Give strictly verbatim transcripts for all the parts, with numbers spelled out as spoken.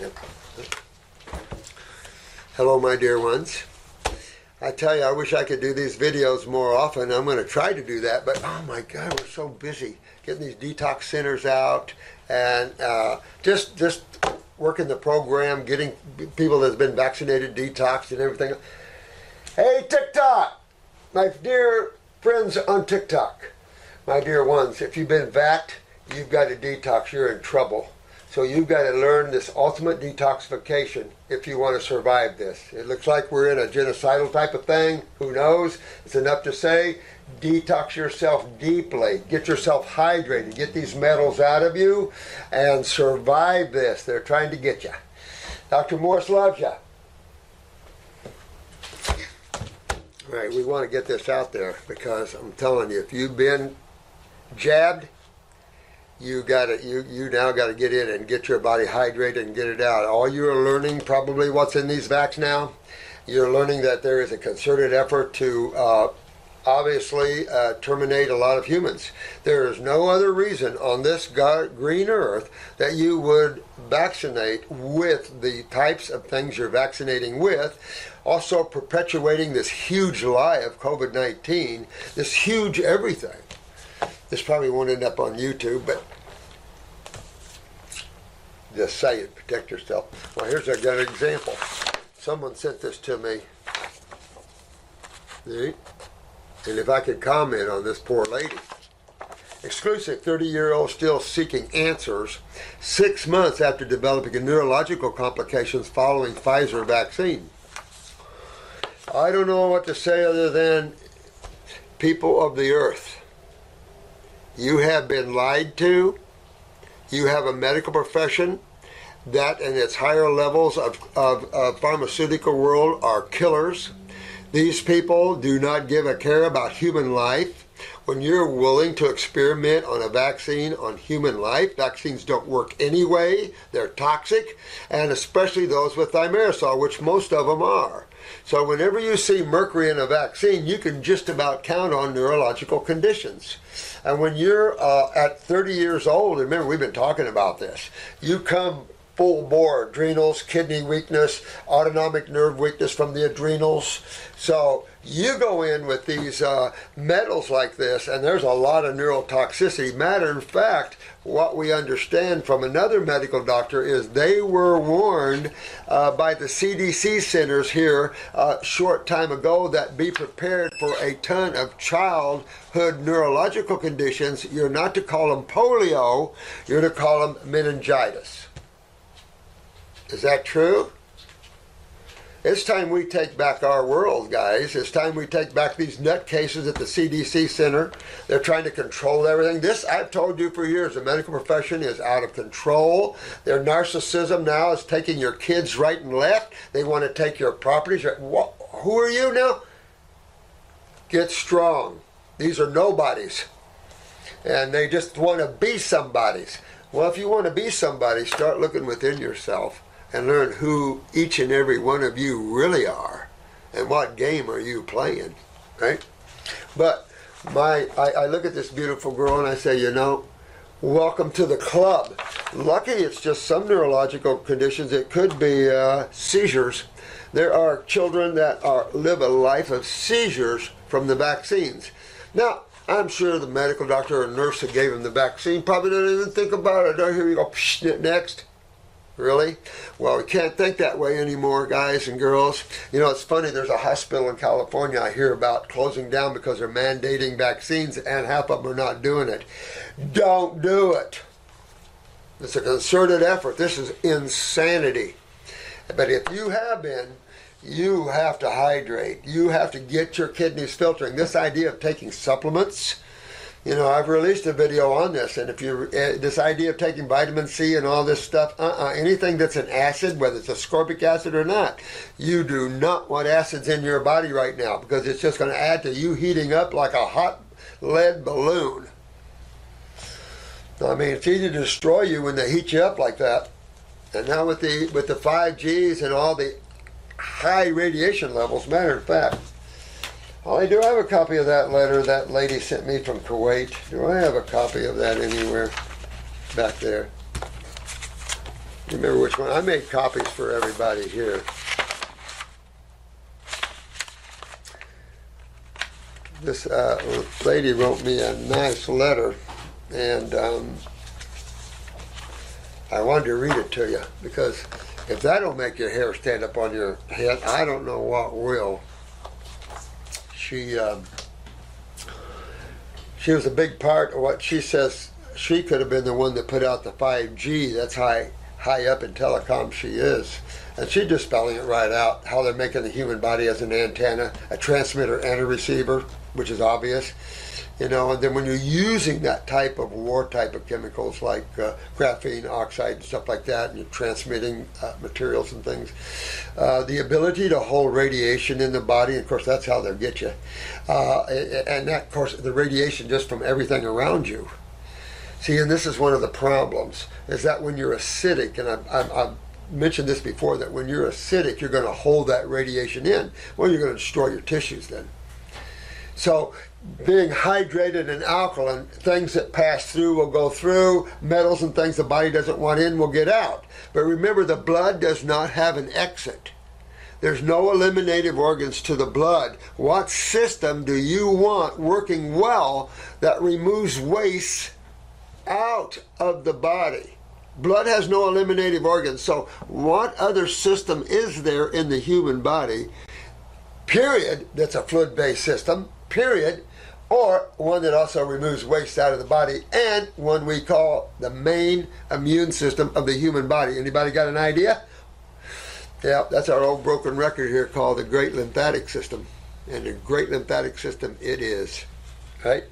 Yep. Hello, my dear ones. I tell you, I wish I could do these videos more often. I'm going to try to do that, but oh my God, we're so busy getting these detox centers out and uh, just just working the program, getting people that's been vaccinated detoxed and everything. Hey, TikTok, my dear friends on TikTok, my dear ones, if you've been vaccinated, you've got to detox. You're in trouble. So you've got to learn this ultimate detoxification if you want to survive this. It looks like we're in a genocidal type of thing. Who knows? It's enough to say, detox yourself deeply. Get yourself hydrated. Get these metals out of you and survive this. They're trying to get you. Doctor Morse loves you. All right, we want to get this out there because I'm telling you, if you've been jabbed, You gotta you you now gotta get in and get your body hydrated and get it out. All you're learning probably what's in these vacs now, you're learning that there is a concerted effort to uh, obviously uh, terminate a lot of humans. There is no other reason on this God, green earth that you would vaccinate with the types of things you're vaccinating with, also perpetuating this huge lie of COVID nineteen, this huge everything. This probably won't end up on YouTube, but just say it, protect yourself. Well, here's a good example. Someone sent this to me. And if I could comment on this poor lady. Exclusive thirty-year-old still seeking answers six months after developing neurological complications following Pfizer vaccine. I don't know what to say other than people of the earth. You have been lied to. You have a medical profession that in its higher levels of, of, of pharmaceutical world are killers. These people do not give a care about human life. When you're willing to experiment on a vaccine on human life, vaccines don't work anyway. They're toxic, and especially those with thimerosal, which most of them are. So whenever you see mercury in a vaccine, you can just about count on neurological conditions. And when you're uh, at thirty years old, remember we've been talking about this, you come full bore, adrenals, kidney weakness, autonomic nerve weakness from the adrenals. So you go in with these uh, metals like this, and there's a lot of neurotoxicity. Matter of fact, what we understand from another medical doctor is they were warned uh, by the C D C centers here a short time ago that be prepared for a ton of childhood neurological conditions. You're not to call them polio, you're to call them meningitis. Is that true? It's time we take back our world, guys. It's time we take back these nutcases at the C D C Center. They're trying to control everything. This, I've told you for years, the medical profession is out of control. Their narcissism now is taking your kids right and left. They want to take your properties. Who are you now? Get strong. These are nobodies. And they just want to be somebodies. Well, if you want to be somebody, start looking within yourself and learn who each and every one of you really are and what game are you playing, right? But my, I, I look at this beautiful girl and I say, you know, welcome to the club. Lucky it's just some neurological conditions. It could be uh, seizures. There are children that are live a life of seizures from the vaccines. Now, I'm sure the medical doctor or nurse that gave him the vaccine probably didn't even think about it. Oh, here you go, psh, next. Really? Well, we can't think that way anymore, guys and girls. You know, it's funny, there's a hospital in California I hear about closing down because they're mandating vaccines and half of them are not doing it. Don't do it. It's a concerted effort. This is insanity. But if you have been, you have to hydrate. You have to get your kidneys filtering. This idea of taking supplements, you know, I've released a video on this, and if you, uh, this idea of taking vitamin C and all this stuff, uh-uh, anything that's an acid, whether it's ascorbic acid or not, you do not want acids in your body right now because it's just going to add to you heating up like a hot lead balloon. I mean, it's easy to destroy you when they heat you up like that. And now with the, with the five Gs and all the high radiation levels. Matter of fact, well, I do have a copy of that letter that lady sent me from Kuwait. Do I have a copy of that anywhere back there? Do you remember which one? I made copies for everybody here. This uh, lady wrote me a nice letter, and um, I wanted to read it to you, because if that don't make your hair stand up on your head, I don't know what will. She um, she was a big part of what she says. She could have been the one that put out the five G. That's high high up in telecom she is. And she's just spelling it right out, how they're making the human body as an antenna, a transmitter and a receiver, which is obvious, you know. And then when you're using that type of war type of chemicals like uh, graphene oxide and stuff like that, and you're transmitting uh, materials and things, uh, the ability to hold radiation in the body, of course, that's how they'll get you. Uh, and that, of course, the radiation just from everything around you. See, and this is one of the problems, is that when you're acidic, and I've, I've, I've mentioned this before, that when you're acidic, you're going to hold that radiation in. Well, you're going to destroy your tissues then. So being hydrated and alkaline, things that pass through will go through, metals and things the body doesn't want in will get out. But remember, the blood does not have an exit. There's no eliminative organs to the blood. What system do you want working well that removes waste out of the body? Blood has no eliminative organs, so what other system is there in the human body, period, that's a fluid-based system, period, or one that also removes waste out of the body, and one we call the main immune system of the human body? Anybody got an idea? Yeah, that's our old broken record here called the great lymphatic system, and the great lymphatic system it is, right?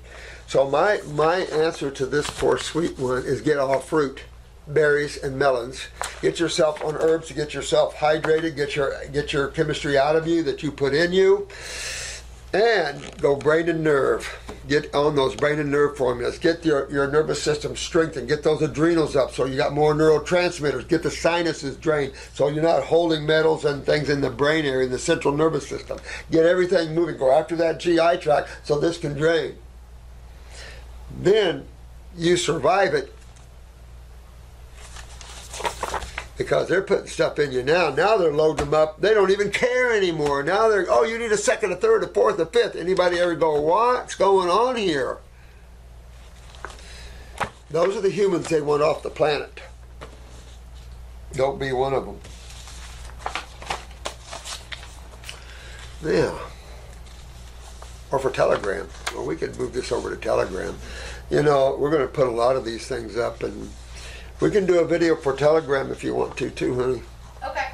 So my, my answer to this poor sweet one is get all fruit, berries and melons. Get yourself on herbs to get yourself hydrated, get your, get your chemistry out of you that you put in you, and go brain and nerve. Get on those brain and nerve formulas. Get your, your nervous system strengthened. Get those adrenals up so you got more neurotransmitters. Get the sinuses drained so you're not holding metals and things in the brain area, in the central nervous system. Get everything moving. Go after that G I tract so this can drain. Then you survive it, because they're putting stuff in you now. Now they're loading them up. They don't even care anymore. Now they're, oh, you need a second, a third, a fourth, a fifth. Anybody ever go, what's going on here? Those are the humans they want off the planet. Don't be one of them. Now, or for Telegram. Well, we could move this over to Telegram. You know, we're going to put a lot of these things up, and we can do a video for Telegram if you want to, too, honey. Okay.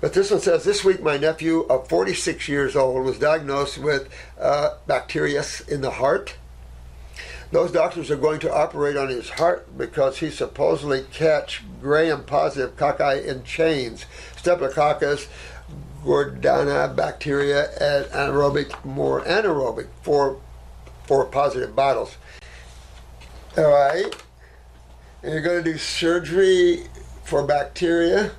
But this one says, this week my nephew of forty-six years old was diagnosed with uh, bacteria in the heart. Those doctors are going to operate on his heart because he supposedly catch gram-positive cocci in chains, Staphylococcus gordii bacteria, and anaerobic, more anaerobic, for, for positive bottles. All right. And you're going to do surgery for bacteria.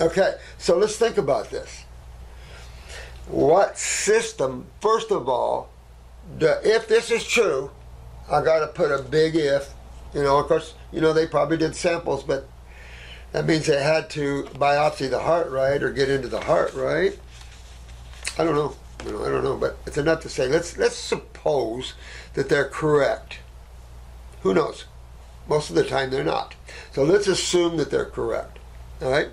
Okay, so let's think about this. What system, first of all, do, if this is true, I got to put a big if, you know, of course, you know, they probably did samples, but that means they had to biopsy the heart, right, or get into the heart, right? I don't know, you know, I don't know, but it's enough to say, let's, let's suppose that they're correct. Who knows? Most of the time they're not. So let's assume that they're correct. All right?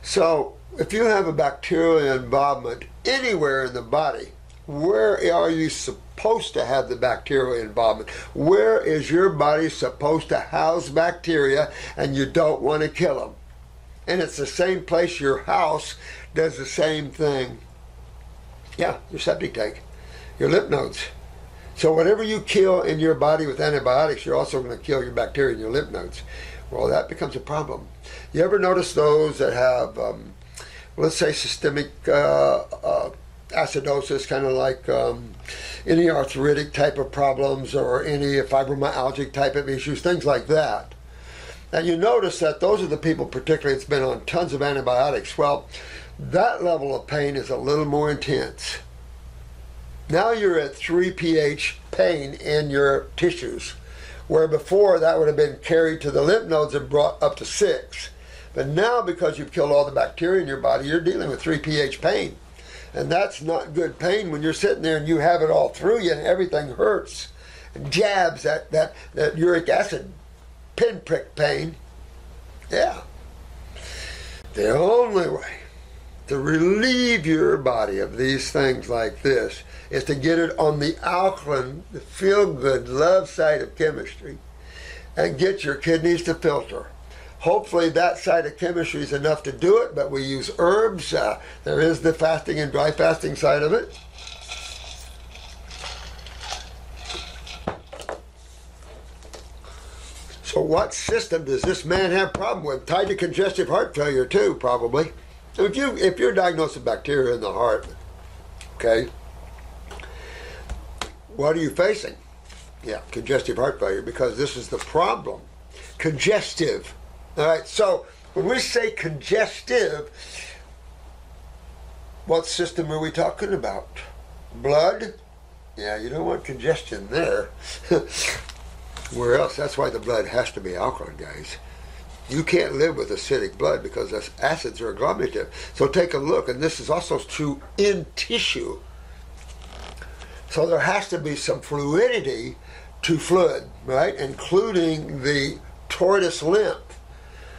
So if you have a bacterial involvement anywhere in the body, where are you supposed to have the bacterial involvement? Where is your body supposed to house bacteria and you don't want to kill them? And it's the same place your house does the same thing. Yeah, your septic tank, your lymph nodes. So whatever you kill in your body with antibiotics, you're also going to kill your bacteria in your lymph nodes. Well, that becomes a problem. You ever notice those that have, um, let's say, systemic uh, uh, acidosis, kind of like um, any arthritic type of problems or any fibromyalgic type of issues, things like that? And you notice that those are the people particularly that's been on tons of antibiotics. Well, that level of pain is a little more intense. Now you're at three pH pain in your tissues. where before that would have been carried to the lymph nodes and brought up to six. But now, because you've killed all the bacteria in your body, you're dealing with three p H pain. And that's not good pain when you're sitting there and you have it all through you and everything hurts. And jabs, that, that, that uric acid pinprick pain. Yeah. The only way to relieve your body of these things like this is to get it on the alkaline, the feel-good, love side of chemistry, and get your kidneys to filter. Hopefully that side of chemistry is enough to do it, but we use herbs. Uh, there is the fasting and dry fasting side of it. So what system does this man have problem with? Tied to congestive heart failure too, probably. If, you, if you're diagnosed with bacteria in the heart, okay, what are you facing? Yeah, congestive heart failure, because this is the problem. Congestive. All right, so when we say congestive, what system are we talking about? Blood? Yeah, you don't want congestion there. Where else? That's why the blood has to be alkaline, guys. You can't live with acidic blood because that's, acids are agglomerative. So take a look, and this is also true in tissue. So there has to be some fluidity to fluid, right? Including the tortoise lymph.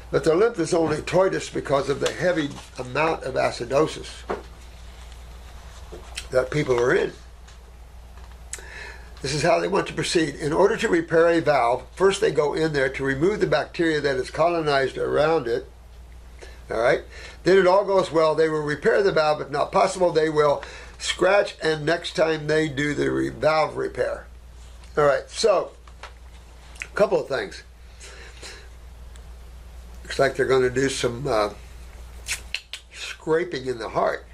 But the lymph is only tortoise because of the heavy amount of acidosis that people are in. This is how they want to proceed. In order to repair a valve, first they go in there to remove the bacteria that is colonized around it. All right. Then it all goes well. They will repair the valve. If not possible, they will scratch, and next time they do the re valve repair. All right. So, a couple of things. Looks like they're going to do some uh, scraping in the heart.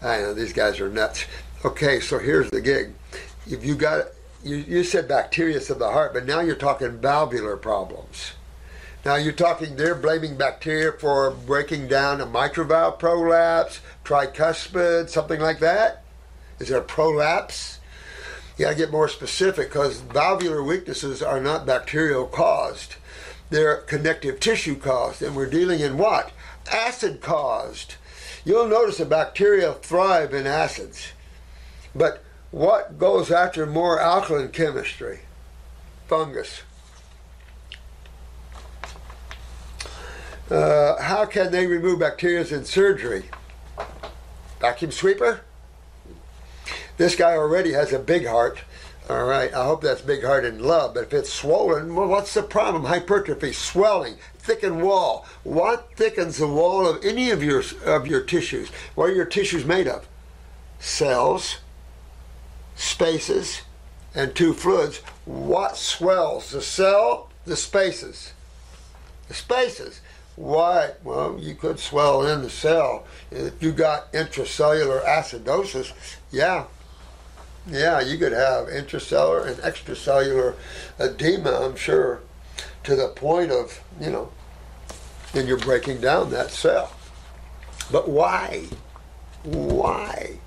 I know these guys are nuts. Okay, so here's the gig. If you got, you, you said bacteria of the heart, but now you're talking valvular problems. Now you're talking, they're blaming bacteria for breaking down a mitral valve prolapse, tricuspid, something like that. Is there a prolapse? You got to get more specific, because valvular weaknesses are not bacterial caused. They're connective tissue caused, and we're dealing in what? Acid caused. You'll notice the bacteria thrive in acids, but what goes after more alkaline chemistry? Fungus. Uh, how can they remove bacteria in surgery? Vacuum sweeper? This guy already has a big heart. All right, I hope that's big heart in love, but if it's swollen, well, what's the problem? Hypertrophy, swelling, thickened wall. What thickens the wall of any of your, of your tissues? What are your tissues made of? Cells, spaces, and two fluids. What swells? The cell, the spaces. The spaces. Why? Well, you could swell in the cell. If you got intracellular acidosis, yeah. Yeah, you could have intracellular and extracellular edema, I'm sure, to the point of, you know, then you're breaking down that cell. But why? Why?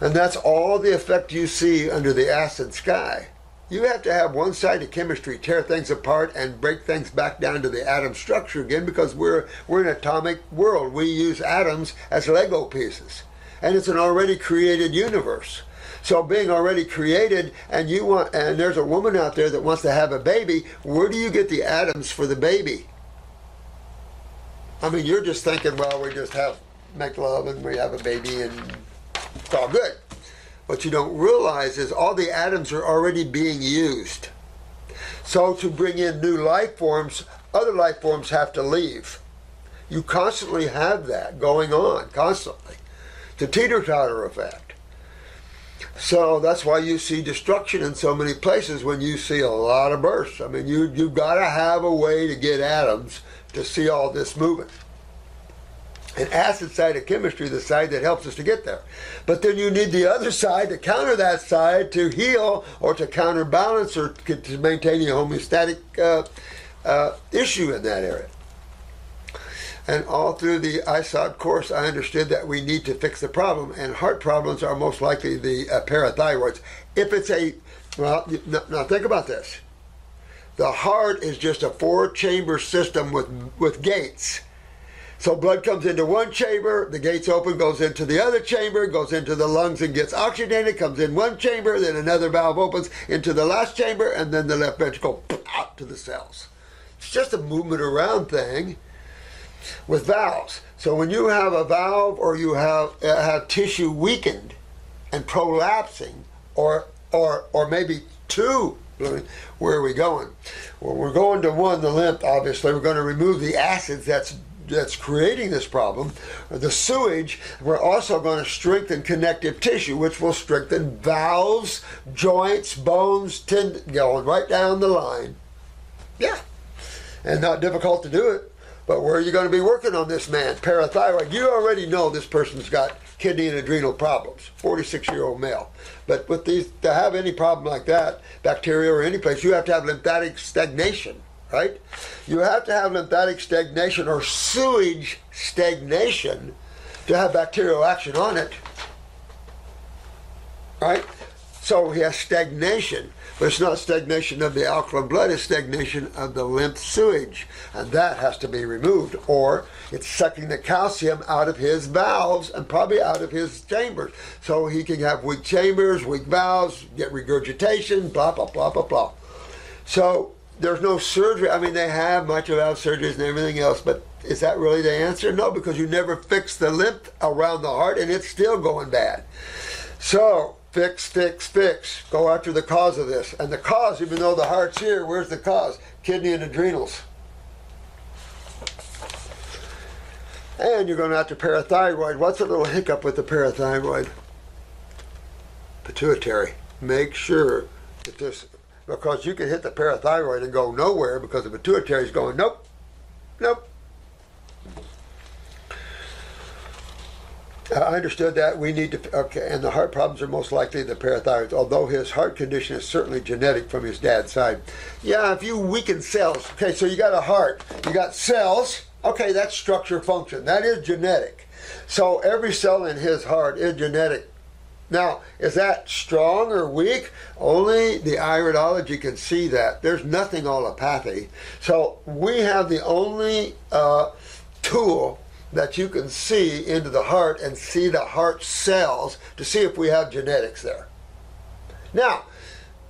And that's all the effect you see under the acid sky. You have to have one side of chemistry tear things apart and break things back down to the atom structure again, because we're, we're an atomic world. We use atoms as Lego pieces. And it's an already created universe. So being already created, and you want, and there's a woman out there that wants to have a baby, where do you get the atoms for the baby? I mean, you're just thinking, well, we just have, make love and we have a baby and it's all good. What you don't realize is all the atoms are already being used. So to bring in new life forms, other life forms have to leave. You constantly have that going on, constantly. The teeter-totter effect. So that's why you see destruction in so many places when you see a lot of bursts. I mean, you, you've got to have a way to get atoms to see all this moving. An acid side of chemistry, the side that helps us to get there. But then you need the other side to counter that side, to heal or to counterbalance or to maintain a homeostatic uh, uh, issue in that area. And all through the I S O D course, I understood that we need to fix the problem. And heart problems are most likely the uh, parathyroids. If it's a Well, now think about this. The heart is just a four-chamber system with, with gates. So blood comes into one chamber, the gates open, goes into the other chamber, goes into the lungs and gets oxygenated, comes in one chamber, then another valve opens into the last chamber, and then the left ventricle out to the cells. It's just a movement around thing with valves. So when you have a valve or you have, uh, have tissue weakened and prolapsing, or, or, or maybe two, where are we going? Well, we're going to one, the lymph, obviously. We're going to remove the acids that's that's creating this problem, the sewage. We're also going to strengthen connective tissue, which will strengthen valves, joints, bones, tendon, going right down the line. Yeah, and not difficult to do it. But where are you going to be working on this man? Parathyroid. You already know this person's got kidney and adrenal problems, forty-six-year-old male. But with these, to have any problem like that, bacteria or any place, you have to have lymphatic stagnation, right? You have to have lymphatic stagnation or sewage stagnation to have bacterial action on it, right? So he has stagnation, but it's not stagnation of the alkaline blood, it's stagnation of the lymph sewage, and that has to be removed, or it's sucking the calcium out of his valves and probably out of his chambers. So he can have weak chambers, weak valves, get regurgitation, blah, blah, blah, blah, blah. So there's no surgery. I mean, they have mitral valve surgeries and everything else, but is that really the answer? No, because you never fix the lymph around the heart, and it's still going bad. So fix, fix, fix. Go after the cause of this. And the cause, even though the heart's here, where's the cause? Kidney and adrenals. And you're going out to parathyroid. What's a little hiccup with the parathyroid? Pituitary. Make sure that this, because you can hit the parathyroid and go nowhere because the pituitary is going, nope, nope. I understood that. We need to, okay, and the heart problems are most likely the parathyroid, although his heart condition is certainly genetic from his dad's side. Yeah, if you weaken cells, okay, so you got a heart, you got cells, okay, that's structure function, that is genetic. So every cell in his heart is genetic. Now, is that strong or weak? Only the iridology can see that. There's nothing allopathy. So we have the only uh, tool that you can see into the heart and see the heart cells to see if we have genetics there. Now,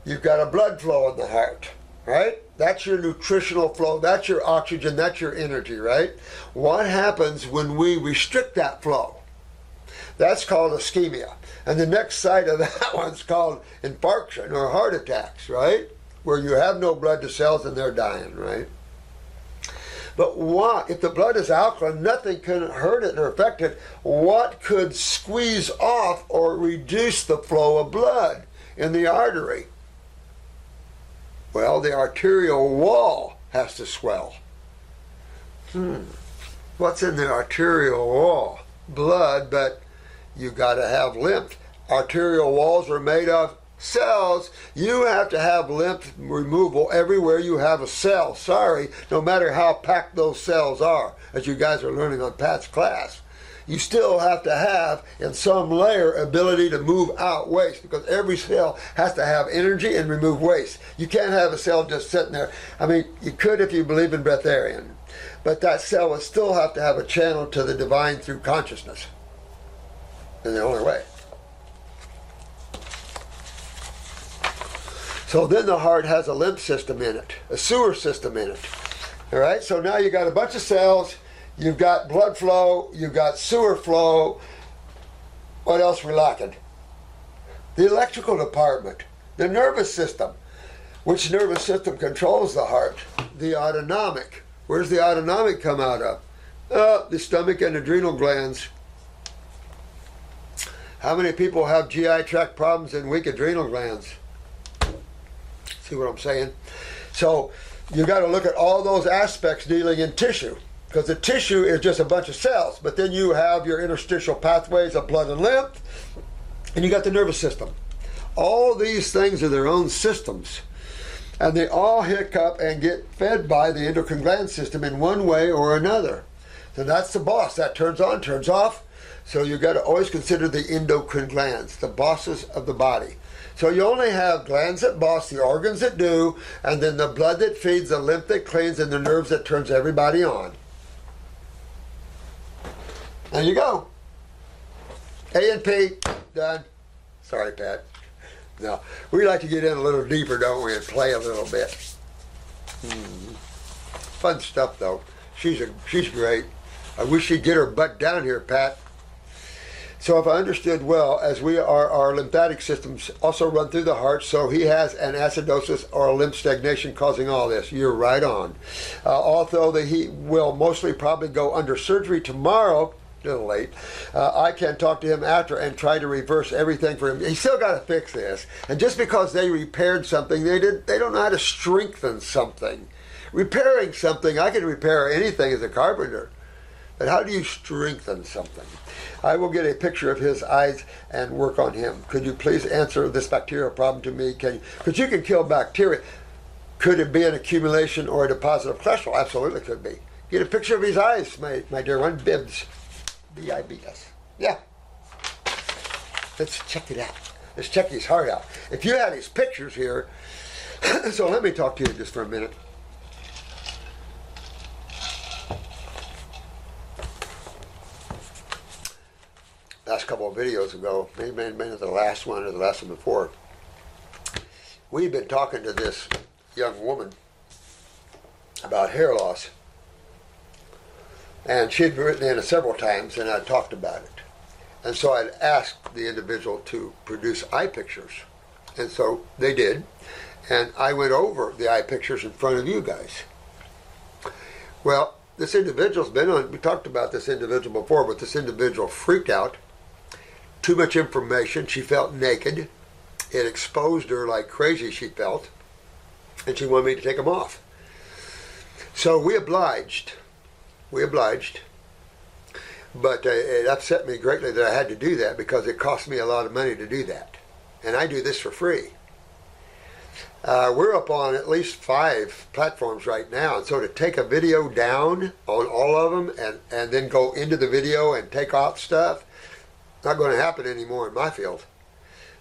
you've got a blood flow in the heart, right? That's your nutritional flow, that's your oxygen, that's your energy, right? What happens when we restrict that flow? That's called ischemia. And the next side of that one's called infarction or heart attacks, right? Where you have no blood to cells and they're dying, right? But what, if the blood is alkaline, nothing can hurt it or affect it, what could squeeze off or reduce the flow of blood in the artery? Well, the arterial wall has to swell. Hmm. What's in the arterial wall? Blood, but you've got to have lymph. Arterial walls are made of cells. You have to have lymph removal everywhere you have a cell. Sorry, no matter how packed those cells are, as you guys are learning on Pat's class. You still have to have, in some layer, ability to move out waste, because every cell has to have energy and remove waste. You can't have a cell just sitting there. I mean, you could if you believe in breatharian, but that cell would still have to have a channel to the divine through consciousness. And the only way. So then the heart has a lymph system in it, a sewer system in it. All right, so now you've got a bunch of cells, you've got blood flow, you've got sewer flow. What else we're lacking? The electrical department, the nervous system. Which nervous system controls the heart? The autonomic. Where's the autonomic come out of? Uh, the stomach and adrenal glands. How many people have G I tract problems and weak adrenal glands? See what I'm saying? So you've got to look at all those aspects dealing in tissue, because the tissue is just a bunch of cells, but then you have your interstitial pathways of blood and lymph, and you got the nervous system. All these things are their own systems, and they all hiccup and get fed by the endocrine gland system in one way or another. So that's the boss. That turns on, turns off. So you've got to always consider the endocrine glands, the bosses of the body. So you only have glands that boss, the organs that do, and then the blood that feeds, the lymph that cleans, and the nerves that turns everybody on. There you go. A and P, done. Sorry, Pat. No, we like to get in a little deeper, don't we, and play a little bit. Mm. Fun stuff, though. She's a, she's great. I wish she'd get her butt down here, Pat. So if I understood well, as we are, our lymphatic systems also run through the heart, so he has an acidosis or a lymph stagnation causing all this. You're right on. Uh, although the, he will mostly probably go under surgery tomorrow, a little late, uh, I can talk to him after and try to reverse everything for him. He's still got to fix this. And just because they repaired something, they, did, they don't know how to strengthen something. Repairing something, I can repair anything as a carpenter. But how do you strengthen something? I will get a picture of his eyes and work on him. Could you please answer this bacterial problem to me? Can you, because you can kill bacteria. Could it be an accumulation or a deposit of cholesterol? Absolutely could be. Get a picture of his eyes, my, my dear one. Bibbs. B I B S. Yeah. Let's check it out. Let's check his heart out. If you had his pictures here. So let me talk to you just for a minute. Last couple of videos ago, maybe, maybe the last one or the last one before, we've been talking to this young woman about hair loss, and she had written in several times, and I talked about it, and so I'd asked the individual to produce eye pictures, and so they did, and I went over the eye pictures in front of you guys. Well, this individual's been on. We talked about this individual before, but this individual freaked out. Too much information. She felt naked. It exposed her like crazy, she felt. And she wanted me to take them off. So we obliged. We obliged. But uh, it upset me greatly that I had to do that because it cost me a lot of money to do that. And I do this for free. Uh, we're up on at least five platforms right now. And so to take a video down on all of them and, and then go into the video and take off stuff, not going to happen anymore in my field.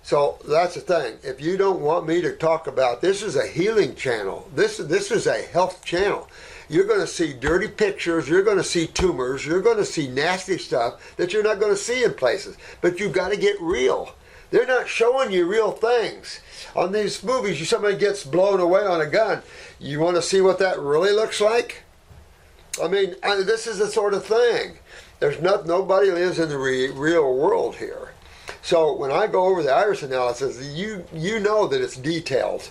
So that's the thing. If you don't want me to talk about, this is a healing channel. This, this is a health channel. You're going to see dirty pictures. You're going to see tumors. You're going to see nasty stuff that you're not going to see in places. But you've got to get real. They're not showing you real things. On these movies, you, somebody gets blown away on a gun. You want to see what that really looks like? I mean, I, this is the sort of thing. There's not, nobody lives in the re, real world here. So when I go over the iris analysis, you, you know that it's detailed.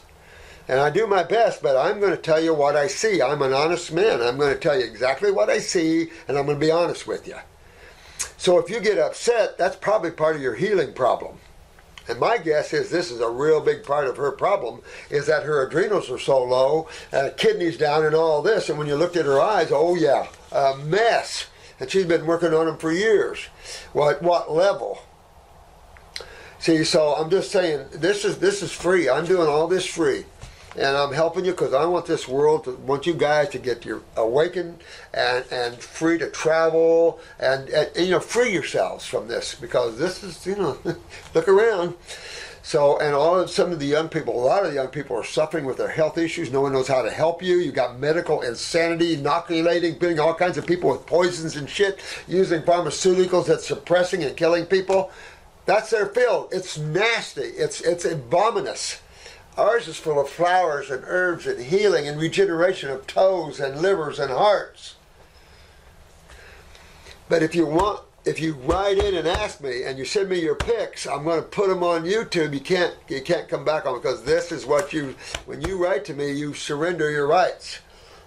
And I do my best, but I'm going to tell you what I see. I'm an honest man. I'm going to tell you exactly what I see, and I'm going to be honest with you. So if you get upset, that's probably part of your healing problem. And my guess is this is a real big part of her problem, is that her adrenals are so low, uh, kidneys down and all this. And when you looked at her eyes, oh yeah, a mess. And she's been working on them for years. Well, at what level? See, so I'm just saying, this is, this is free. I'm doing all this free. And I'm helping you because I want this world, to, want you guys to get your awakened and, and free to travel and, and, and, you know, free yourselves from this. Because this is, you know, look around. So, and all of, some of the young people, a lot of the young people are suffering with their health issues. No one knows how to help you. You got medical insanity, inoculating, putting all kinds of people with poisons and shit, using pharmaceuticals that's suppressing and killing people. That's their field. It's nasty. It's, it's abominous. Ours is full of flowers and herbs and healing and regeneration of toes and livers and hearts. But if you want, if you write in and ask me and you send me your pics, I'm going to put them on YouTube. You can't, you can't come back on, because this is what you, when you write to me, you surrender your rights.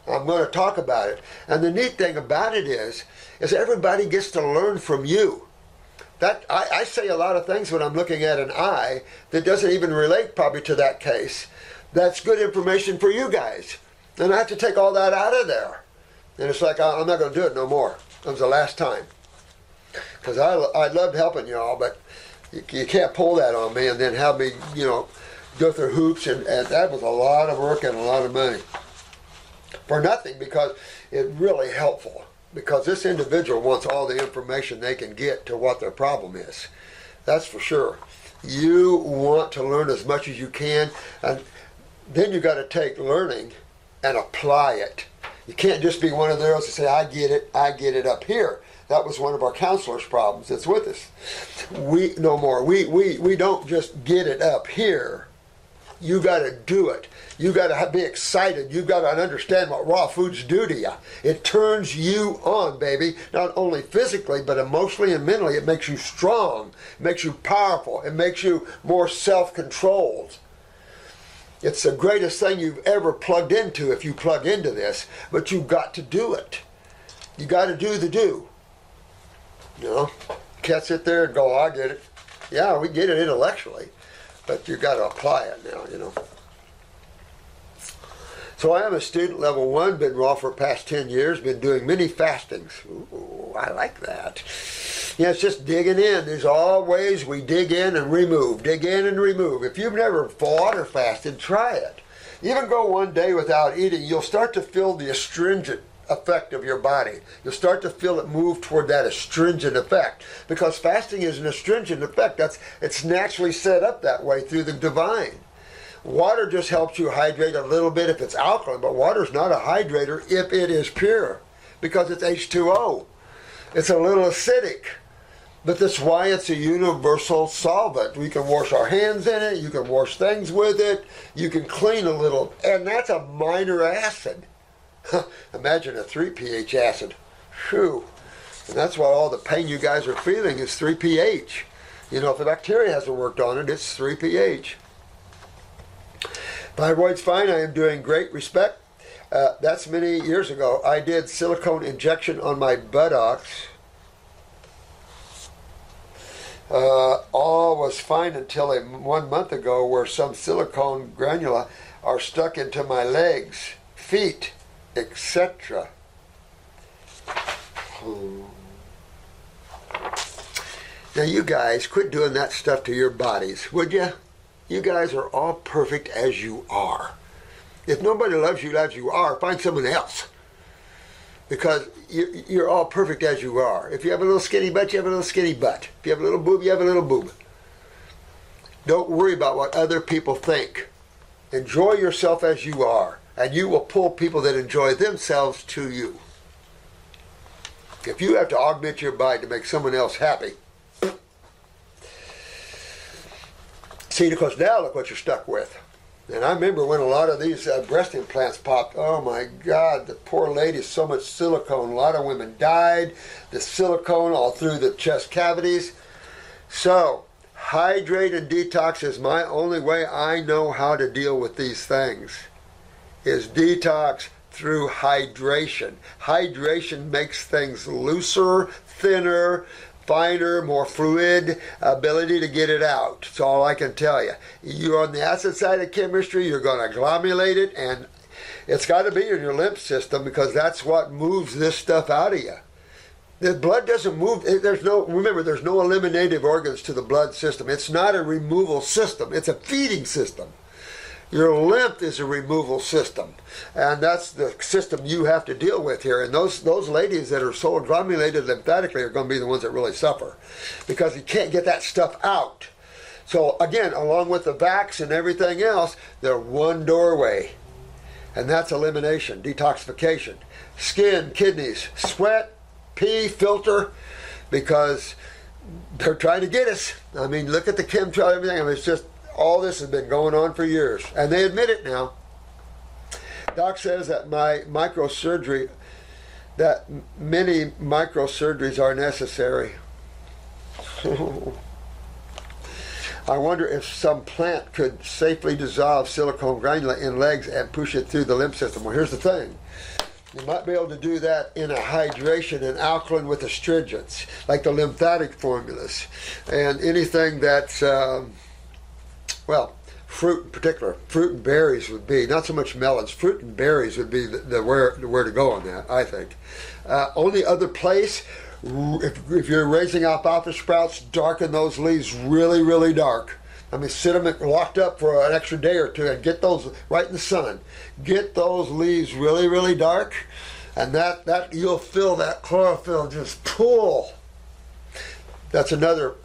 I'm going to talk about it. And the neat thing about it is, is everybody gets to learn from you. That, I, I say a lot of things when I'm looking at an eye that doesn't even relate probably to that case. That's good information for you guys. And I have to take all that out of there. And it's like, I, I'm not going to do it no more. That was the last time. Because I, I loved helping you all, but you, you can't pull that on me and then have me, you know, go through hoops. And, and that was a lot of work and a lot of money. For nothing, because it really helpful. Because this individual wants all the information they can get to what their problem is. That's for sure. You want to learn as much as you can, and then you've got to take learning and apply it. You can't just be one of those and say, I get it, I get it up here. That was one of our counselors' problems that's with us. We no more. We we we don't just get it up here. You got to do it. You got to be excited. You got to understand what raw foods do to you. It turns you on, baby. Not only physically, but emotionally and mentally. It makes you strong. It makes you powerful. It makes you more self-controlled. It's the greatest thing you've ever plugged into if you plug into this. But you've got to do it. You got to do the do. You know, can't sit there and go, I get it. Yeah, we get it intellectually, but you got to apply it now, you know. So I am a student, level one, been raw for the past ten years, been doing many fastings. Ooh, I like that. Yeah, it's just digging in. There's always we dig in and remove, dig in and remove. If you've never fought or fasted, try it. Even go one day without eating, you'll start to feel the astringent effect of your body. You'll start to feel it move toward that astringent effect, because fasting is an astringent effect. That's it's naturally set up that way through the divine. Water just helps you hydrate a little bit if it's alkaline, but water's not a hydrator if it is pure, because it's H two O. It's a little acidic, but that's why it's a universal solvent. We can wash our hands in it, you can wash things with it, you can clean a little, and that's a minor acid. Imagine a three pH acid. Whew. And that's why all the pain you guys are feeling is three pH. You know, if the bacteria hasn't worked on it, it's three pH. Thyroid's fine. I am doing great. Respect. Uh, that's many years ago. I did silicone injection on my buttocks. Uh, all was fine until a, one month ago, where some silicone granula are stuck into my legs, feet, et cetera. Hmm. Now you guys, quit doing that stuff to your bodies, would you? You guys are all perfect as you are. If nobody loves you as you are, find someone else. Because you, you're all perfect as you are. If you have a little skinny butt, you have a little skinny butt. If you have a little boob, you have a little boob. Don't worry about what other people think. Enjoy yourself as you are. And you will pull people that enjoy themselves to you. If you have to augment your body to make someone else happy. See, because now look what you're stuck with. And I remember when a lot of these uh, breast implants popped. Oh my God, the poor lady, so much silicone. A lot of women died. The silicone all through the chest cavities. So, hydrate and detox is my only way I know how to deal with these things. Is detox through hydration. Hydration makes things looser, thinner, finer, more fluid, ability to get it out. That's all I can tell you. You're on the acid side of chemistry, you're going to glomulate it, and it's got to be in your lymph system, because that's what moves this stuff out of you. The blood doesn't move. There's no, remember, there's no eliminative organs to the blood system. It's not a removal system. It's a feeding system. Your lymph is a removal system, and that's the system you have to deal with here. And those those ladies that are so agglomerated lymphatically are going to be the ones that really suffer, because you can't get that stuff out. So again, along with the vax and everything else, they're one doorway, and that's elimination, detoxification, skin, kidneys, sweat, pee, filter, because they're trying to get us. I mean, look at the chemtrail, everything. I mean, it's just. All this has been going on for years, and they admit it now. Doc says that my microsurgery, that many microsurgeries are necessary. I wonder if some plant could safely dissolve silicone granula in legs and push it through the lymph system. Well, here's the thing. You might be able to do that in a hydration and alkaline with astringents, like the lymphatic formulas, and anything that's... Um, Well, fruit in particular, fruit and berries would be, not so much melons, fruit and berries would be the, the, where, the where to go on that, I think. Uh, only other place, if, if you're raising alfalfa sprouts, darken those leaves really, really dark. I mean, sit them locked up for an extra day or two and get those right in the sun. Get those leaves really, really dark, and that, that you'll feel that chlorophyll just pull. That's another